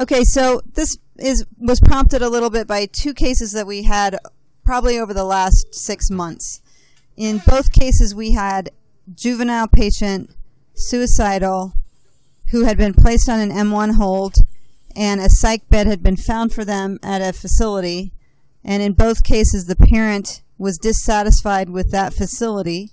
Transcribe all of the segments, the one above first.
Okay, so this was prompted a little bit by two cases that we had probably over the last 6 months. In both cases, we had juvenile patient, suicidal, who had been placed on an M1 hold, and a psych bed had been found for them at a facility. And in both cases, the parent was dissatisfied with that facility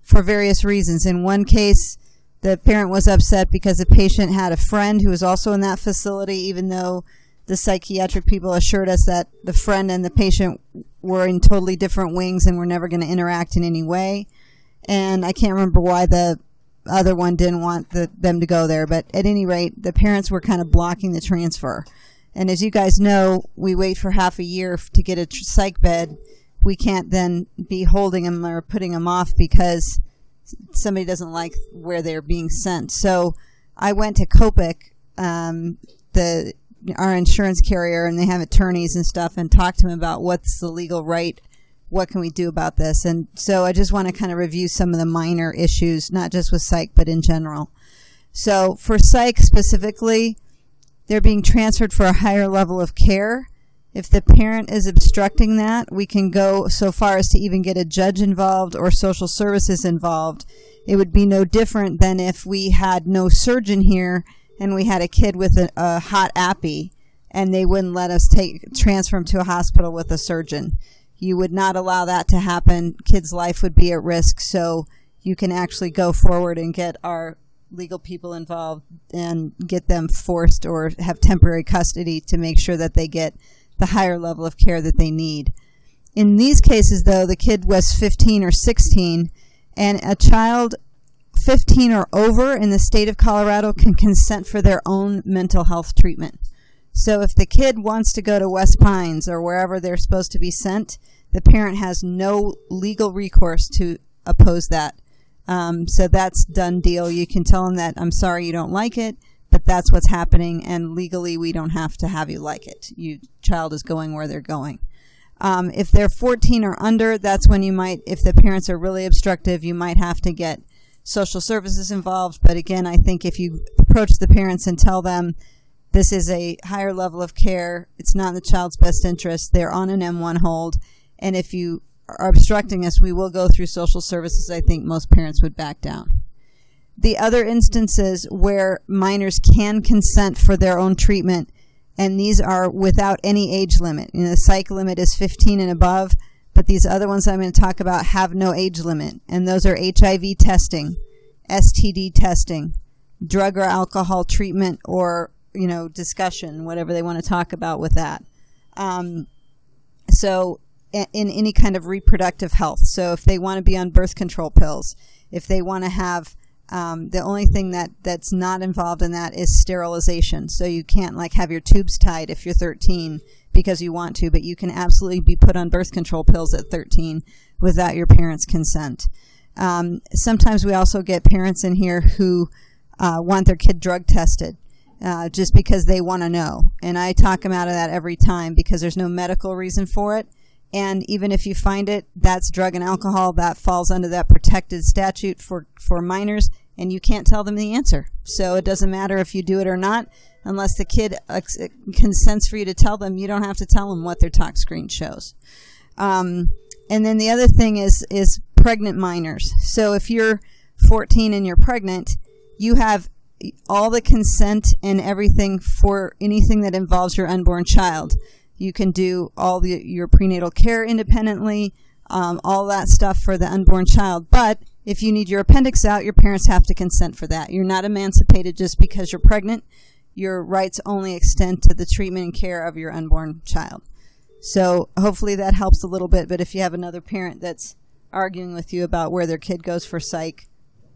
for various reasons. In one case, the parent was upset because the patient had a friend who was also in that facility, even though the psychiatric people assured us that the friend and the patient were in totally different wings and were never going to interact in any way. And I can't remember why the other one didn't want them to go there. But at any rate, the parents were kind of blocking the transfer. And as you guys know, we wait for half a year to get a psych bed. We can't then be holding them or putting them off because somebody doesn't like where they're being sent. So I went to Copic, our insurance carrier, and they have attorneys and stuff, and talked to them about what's the legal right, what can we do about this. And so I just want to kind of review some of the minor issues, not just with psych, but in general. So for psych specifically, they're being transferred for a higher level of care. If the parent is obstructing that, we can go so far as to even get a judge involved or social services involved. It would be no different than if we had no surgeon here and we had a kid with a hot appy and they wouldn't let us transfer him to a hospital with a surgeon. You would not allow that to happen. Kid's life would be at risk, so you can actually go forward and get our legal people involved and get them forced or have temporary custody to make sure that they get the higher level of care that they need. In these cases, though, the kid was 15 or 16, and a child 15 or over in the state of Colorado can consent for their own mental health treatment. So if the kid wants to go to West Pines or wherever they're supposed to be sent, the parent has no legal recourse to oppose that. So that's done deal. You can tell them that, I'm sorry you don't like it, but that's what's happening, and legally we don't have to have you like it. Your child is going where they're going. If they're 14 or under, that's when you might, if the parents are really obstructive, you might have to get social services involved. But again, I think if you approach the parents and tell them, this is a higher level of care, it's not in the child's best interest, they're on an M1 hold, and if you are obstructing us, we will go through social services, I think most parents would back down. The other instances where minors can consent for their own treatment, and these are without any age limit. You know, the psych limit is 15 and above, but these other ones I'm going to talk about have no age limit, and those are HIV testing, STD testing, drug or alcohol treatment, or discussion, whatever they want to talk about with that. So in any kind of reproductive health. So if they want to be on birth control pills, if they want to have, the only thing that's not involved in that is sterilization. So you can't have your tubes tied if you're 13 because you want to, but you can absolutely be put on birth control pills at 13 without your parents' consent. Sometimes we also get parents in here who want their kid drug tested. Just because they want to know. And I talk them out of that every time because there's no medical reason for it. And even if you find it, that's drug and alcohol. That falls under that protected statute for minors, and you can't tell them the answer. So it doesn't matter if you do it or not, unless the kid consents for you to tell them. You don't have to tell them what their talk screen shows. And then the other thing is pregnant minors. So if you're 14 and you're pregnant, you have all the consent and everything for anything that involves your unborn child. You can do all your prenatal care independently, all that stuff for the unborn child. But if you need your appendix out, your parents have to consent for that. You're not emancipated just because you're pregnant. Your rights only extend to the treatment and care of your unborn child. So hopefully that helps a little bit. But if you have another parent that's arguing with you about where their kid goes for psych,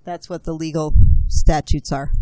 that's what the legal statutes are.